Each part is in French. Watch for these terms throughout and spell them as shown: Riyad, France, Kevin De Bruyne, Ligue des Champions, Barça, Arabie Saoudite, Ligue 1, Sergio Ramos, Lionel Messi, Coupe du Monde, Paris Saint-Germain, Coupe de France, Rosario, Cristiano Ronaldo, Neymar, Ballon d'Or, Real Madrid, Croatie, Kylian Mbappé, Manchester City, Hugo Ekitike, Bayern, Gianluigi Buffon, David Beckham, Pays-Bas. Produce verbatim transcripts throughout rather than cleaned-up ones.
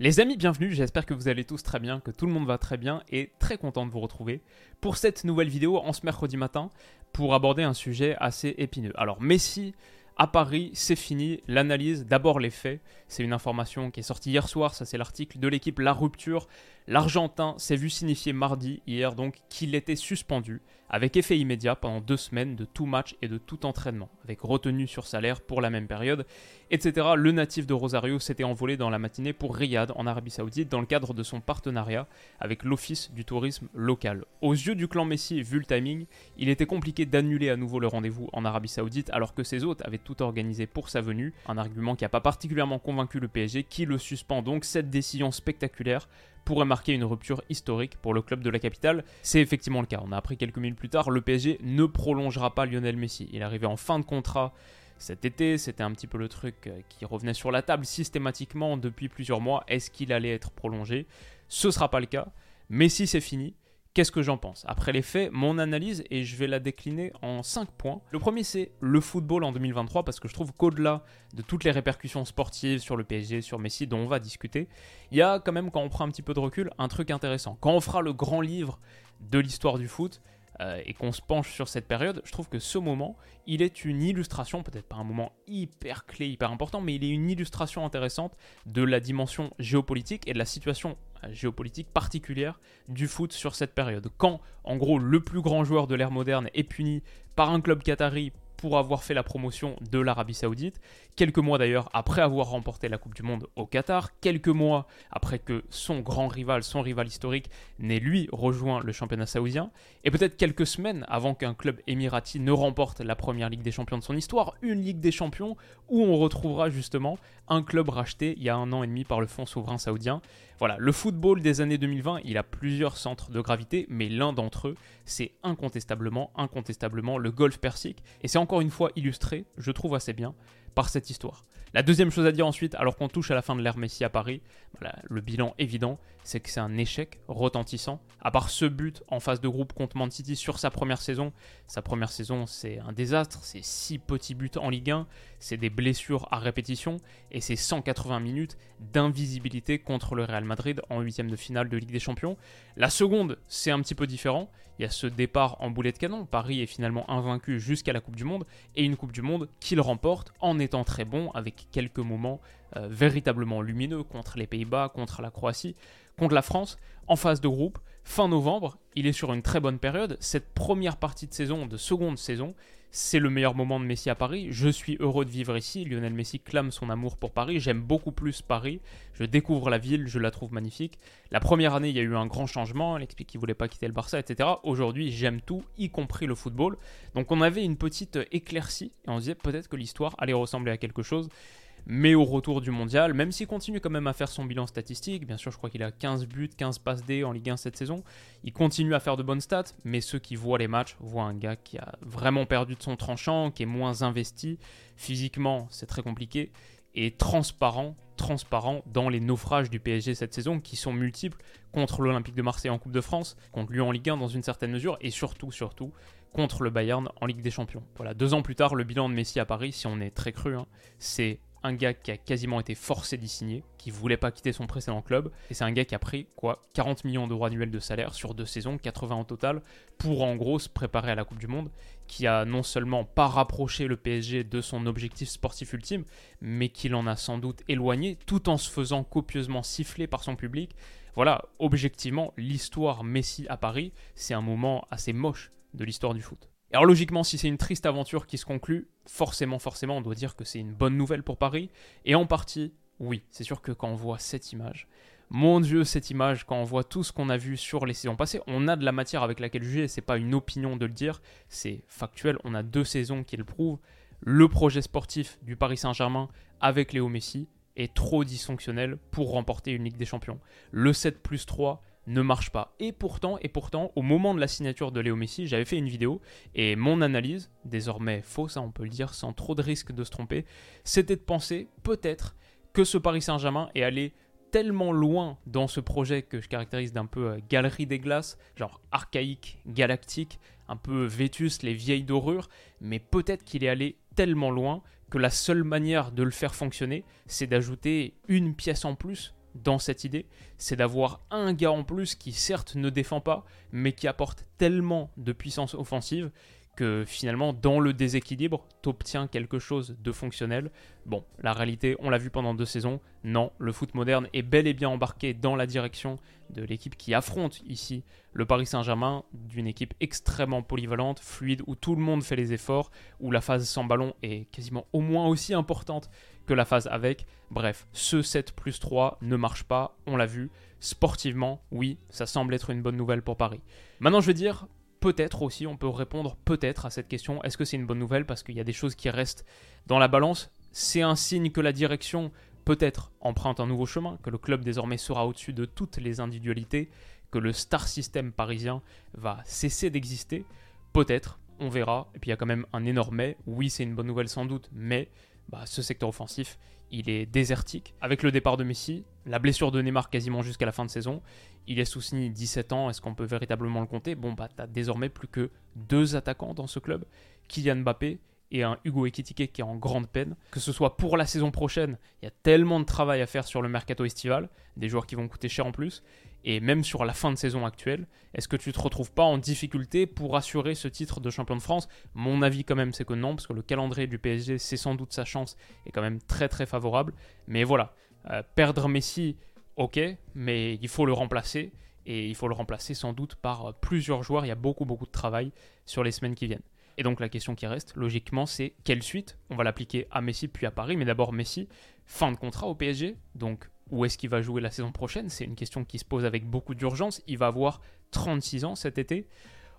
Les amis, bienvenue, j'espère que vous allez tous très bien, que tout le monde va très bien et très content de vous retrouver pour cette nouvelle vidéo en ce mercredi matin pour aborder un sujet assez épineux. Alors Messi à Paris, c'est fini, l'analyse, d'abord les faits, c'est une information qui est sortie hier soir, ça c'est l'article de l'équipe La Rupture. L'Argentin s'est vu signifier mardi, hier donc, qu'il était suspendu avec effet immédiat pendant deux semaines de tout match et de tout entraînement, avec retenue sur salaire pour la même période, et cetera. Le natif de Rosario s'était envolé dans la matinée pour Riyad, en Arabie Saoudite, dans le cadre de son partenariat avec l'Office du tourisme local. Aux yeux du clan Messi, vu le timing, il était compliqué d'annuler à nouveau le rendez-vous en Arabie Saoudite, alors que ses hôtes avaient tout organisé pour sa venue, un argument qui n'a pas particulièrement convaincu le P S G, qui le suspend donc. Cette décision spectaculaire pourrait marquer une rupture historique pour le club de la capitale. C'est effectivement le cas. On a appris quelques minutes plus tard, le P S G ne prolongera pas Lionel Messi. Il arrivait en fin de contrat cet été, c'était un petit peu le truc qui revenait sur la table systématiquement depuis plusieurs mois. Est-ce qu'il allait être prolongé ? Ce ne sera pas le cas. Messi, c'est fini. Qu'est-ce que j'en pense ? Après les faits, mon analyse, et je vais la décliner en cinq points. Le premier, c'est le football en deux mille vingt-trois, parce que je trouve qu'au-delà de toutes les répercussions sportives sur le P S G, sur Messi, dont on va discuter, il y a quand même, quand on prend un petit peu de recul, un truc intéressant. Quand on fera le grand livre de l'histoire du foot, euh, et qu'on se penche sur cette période, je trouve que ce moment, il est une illustration, peut-être pas un moment hyper clé, hyper important, mais il est une illustration intéressante de la dimension géopolitique et de la situation géopolitique particulière du foot sur cette période. Quand, en gros, le plus grand joueur de l'ère moderne est puni par un club qatari pour avoir fait la promotion de l'Arabie Saoudite, quelques mois d'ailleurs après avoir remporté la Coupe du Monde au Qatar, quelques mois après que son grand rival, son rival historique, n'ait lui rejoint le championnat saoudien, et peut-être quelques semaines avant qu'un club émirati ne remporte la première Ligue des Champions de son histoire, une Ligue des Champions où on retrouvera justement un club racheté il y a un an et demi par le fonds souverain saoudien. Voilà, le football des années deux mille vingt, il a plusieurs centres de gravité, mais l'un d'entre eux, c'est incontestablement, incontestablement le golfe persique. Et c'est encore une fois illustré, je trouve assez bien, par cette histoire. La deuxième chose à dire ensuite, alors qu'on touche à la fin de l'ère Messi à Paris, voilà, le bilan évident, c'est que c'est un échec retentissant. À part ce but en phase de groupe contre Man City sur sa première saison, sa première saison c'est un désastre, c'est six petits buts en Ligue un, c'est des blessures à répétition et c'est cent quatre-vingts minutes d'invisibilité contre le Real Madrid en huitième de finale de Ligue des Champions. La seconde, c'est un petit peu différent, il y a ce départ en boulet de canon, Paris est finalement invaincu jusqu'à la Coupe du Monde et une Coupe du Monde qu'il remporte en étant très bon avec quelques moments euh, véritablement lumineux contre les Pays-Bas, contre la Croatie, contre la France, en phase de groupe. Fin novembre, il est sur une très bonne période. Cette première partie de saison, de seconde saison, c'est le meilleur moment de Messi à Paris. Je suis heureux de vivre ici. Lionel Messi clame son amour pour Paris. J'aime beaucoup plus Paris. Je découvre la ville, je la trouve magnifique. La première année, il y a eu un grand changement. Il explique qu'il ne voulait pas quitter le Barça, et cetera. Aujourd'hui, j'aime tout, y compris le football. Donc on avait une petite éclaircie et on se disait peut-être que l'histoire allait ressembler à quelque chose. Mais au retour du mondial, même s'il continue quand même à faire son bilan statistique, bien sûr je crois qu'il a quinze buts, quinze passes D en Ligue un cette saison, il continue à faire de bonnes stats, mais ceux qui voient les matchs voient un gars qui a vraiment perdu de son tranchant, qui est moins investi, physiquement c'est très compliqué, et transparent, transparent dans les naufrages du P S G cette saison, qui sont multiples, contre l'Olympique de Marseille en Coupe de France, contre Lyon en Ligue un dans une certaine mesure, et surtout, surtout, contre le Bayern en Ligue des Champions. Voilà, deux ans plus tard, le bilan de Messi à Paris, si on est très cru, hein, c'est un gars qui a quasiment été forcé d'y signer, qui voulait pas quitter son précédent club, et c'est un gars qui a pris quoi, quarante millions d'euros annuels de salaire sur deux saisons, quatre-vingts en total, pour en gros se préparer à la Coupe du Monde, qui a non seulement pas rapproché le P S G de son objectif sportif ultime, mais qui l'en a sans doute éloigné, tout en se faisant copieusement siffler par son public. Voilà, objectivement, l'histoire Messi à Paris, c'est un moment assez moche de l'histoire du foot. Alors logiquement, si c'est une triste aventure qui se conclut, forcément, forcément, on doit dire que c'est une bonne nouvelle pour Paris. Et en partie, oui, c'est sûr que quand on voit cette image, mon Dieu, cette image, quand on voit tout ce qu'on a vu sur les saisons passées, on a de la matière avec laquelle juger, c'est pas une opinion de le dire, c'est factuel, on a deux saisons qui le prouvent. Le projet sportif du Paris Saint-Germain avec Léo Messi, est trop dysfonctionnel pour remporter une Ligue des Champions. Le sept plus trois ne marche pas. Et pourtant, et pourtant, au moment de la signature de Léo Messi, j'avais fait une vidéo et mon analyse, désormais fausse, hein, on peut le dire sans trop de risque de se tromper, c'était de penser peut-être que ce Paris Saint-Germain est allé tellement loin dans ce projet que je caractérise d'un peu euh, galerie des glaces, genre archaïque, galactique, un peu vétuste, les vieilles dorures, mais peut-être qu'il est allé tellement loin que la seule manière de le faire fonctionner, c'est d'ajouter une pièce en plus dans cette idée, c'est d'avoir un gars en plus qui certes ne défend pas, mais qui apporte tellement de puissance offensive que finalement, dans le déséquilibre, t'obtiens quelque chose de fonctionnel. Bon, la réalité, on l'a vu pendant deux saisons, non, le foot moderne est bel et bien embarqué dans la direction de l'équipe qui affronte ici le Paris Saint-Germain, d'une équipe extrêmement polyvalente, fluide, où tout le monde fait les efforts, où la phase sans ballon est quasiment au moins aussi importante que la phase avec. Bref, ce sept plus trois ne marche pas, on l'a vu. Sportivement, oui, ça semble être une bonne nouvelle pour Paris. Maintenant, je vais dire... Peut-être aussi, on peut répondre peut-être à cette question, est-ce que c'est une bonne nouvelle parce qu'il y a des choses qui restent dans la balance. C'est un signe que la direction peut-être emprunte un nouveau chemin, que le club désormais sera au-dessus de toutes les individualités, que le star system parisien va cesser d'exister. Peut-être, on verra. Et puis il y a quand même un énorme mais. Oui, c'est une bonne nouvelle sans doute, mais bah, ce secteur offensif, il est désertique. Avec le départ de Messi, la blessure de Neymar quasiment jusqu'à la fin de saison, il est sous signe dix-sept ans, est-ce qu'on peut véritablement le compter? Bon, bah, t'as désormais plus que deux attaquants dans ce club, Kylian Mbappé et un Hugo Ekitike qui est en grande peine. Que ce soit pour la saison prochaine, il y a tellement de travail à faire sur le mercato estival, des joueurs qui vont coûter cher en plus, et même sur la fin de saison actuelle, est-ce que tu ne te retrouves pas en difficulté pour assurer ce titre de champion de France? Mon avis quand même, c'est que non, parce que le calendrier du P S G, c'est sans doute sa chance, est quand même très très favorable. Mais voilà, euh, perdre Messi, ok, mais il faut le remplacer, et il faut le remplacer sans doute par plusieurs joueurs, il y a beaucoup beaucoup de travail sur les semaines qui viennent. Et donc la question qui reste, logiquement, c'est quelle suite? On va l'appliquer à Messi puis à Paris, mais d'abord Messi, fin de contrat au P S G, donc où est-ce qu'il va jouer la saison prochaine? C'est une question qui se pose avec beaucoup d'urgence, il va avoir trente-six ans cet été.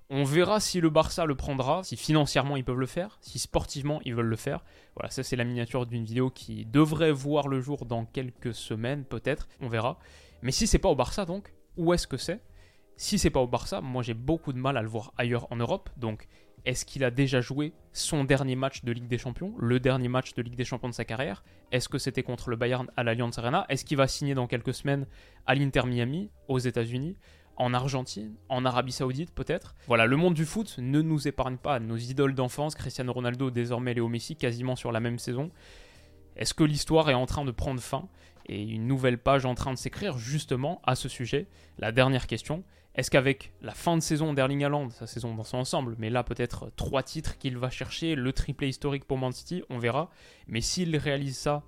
On verra si le Barça le prendra, si financièrement ils peuvent le faire, si sportivement ils veulent le faire. Voilà, ça c'est la miniature d'une vidéo qui devrait voir le jour dans quelques semaines peut-être, on verra. Mais si c'est pas au Barça donc, où est-ce que c'est? Si c'est pas au Barça, moi j'ai beaucoup de mal à le voir ailleurs en Europe, donc est-ce qu'il a déjà joué son dernier match de Ligue des Champions, le dernier match de Ligue des Champions de sa carrière? Est-ce que c'était contre le Bayern à l'Allianz Arena? Est-ce qu'il va signer dans quelques semaines à l'Inter Miami, aux États-Unis? En Argentine, en Arabie Saoudite peut-être. Voilà, le monde du foot ne nous épargne pas. Nos idoles d'enfance, Cristiano Ronaldo, désormais Léo Messi, quasiment sur la même saison. Est-ce que l'histoire est en train de prendre fin et une nouvelle page en train de s'écrire justement à ce sujet? La dernière question, est-ce qu'avec la fin de saison d'Erling Haaland, sa saison dans son ensemble, mais là peut-être trois titres qu'il va chercher, le triplé historique pour Man City, on verra. Mais s'il réalise ça,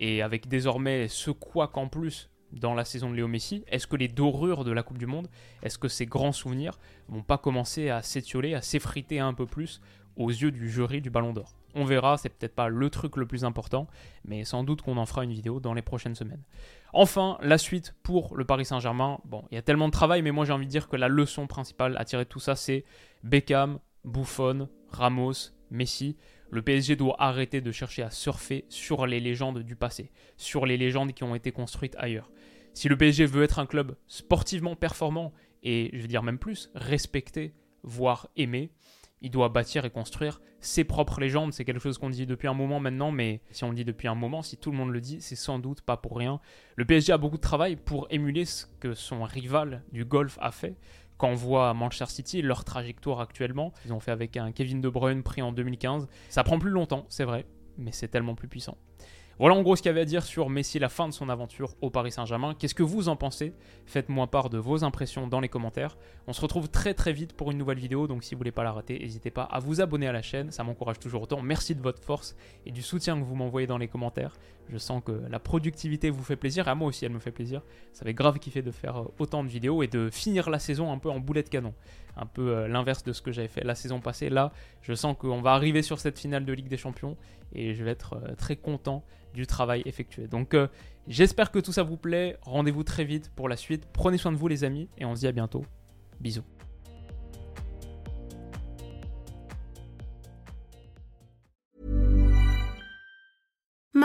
et avec désormais ce quoi qu'en plus dans la saison de Léo Messi, est-ce que les dorures de la Coupe du Monde, est-ce que ces grands souvenirs vont pas commencer à s'étioler, à s'effriter un peu plus aux yeux du jury du Ballon d'Or? On verra, c'est peut-être pas le truc le plus important, mais sans doute qu'on en fera une vidéo dans les prochaines semaines. Enfin, la suite pour le Paris Saint-Germain. Bon, il y a tellement de travail, mais moi j'ai envie de dire que la leçon principale à tirer de tout ça, c'est Beckham, Buffon, Ramos, Messi. Le P S G doit arrêter de chercher à surfer sur les légendes du passé, sur les légendes qui ont été construites ailleurs. Si le P S G veut être un club sportivement performant et, je veux dire même plus, respecté, voire aimé, il doit bâtir et construire ses propres légendes. C'est quelque chose qu'on dit depuis un moment maintenant, mais si on le dit depuis un moment, si tout le monde le dit, c'est sans doute pas pour rien. Le P S G a beaucoup de travail pour émuler ce que son rival du golf a fait. Quand on voit Manchester City, leur trajectoire actuellement, ils ont fait avec un Kevin De Bruyne pris en deux mille quinze. Ça prend plus longtemps, c'est vrai, mais c'est tellement plus puissant. Voilà en gros ce qu'il y avait à dire sur Messi, la fin de son aventure au Paris Saint-Germain. Qu'est-ce que vous en pensez? Faites-moi part de vos impressions dans les commentaires. On se retrouve très très vite pour une nouvelle vidéo, donc si vous voulez pas la rater, n'hésitez pas à vous abonner à la chaîne, ça m'encourage toujours autant. Merci de votre force et du soutien que vous m'envoyez dans les commentaires. Je sens que la productivité vous fait plaisir, et à moi aussi elle me fait plaisir. Ça fait grave kiffer de faire autant de vidéos et de finir la saison un peu en boulet de canon. Un peu l'inverse de ce que j'avais fait la saison passée. Là, je sens qu'on va arriver sur cette finale de Ligue des Champions et je vais être très content du travail effectué. Donc euh, j'espère que tout ça vous plaît. Rendez-vous très vite pour la suite. Prenez soin de vous les amis et on se dit à bientôt. Bisous.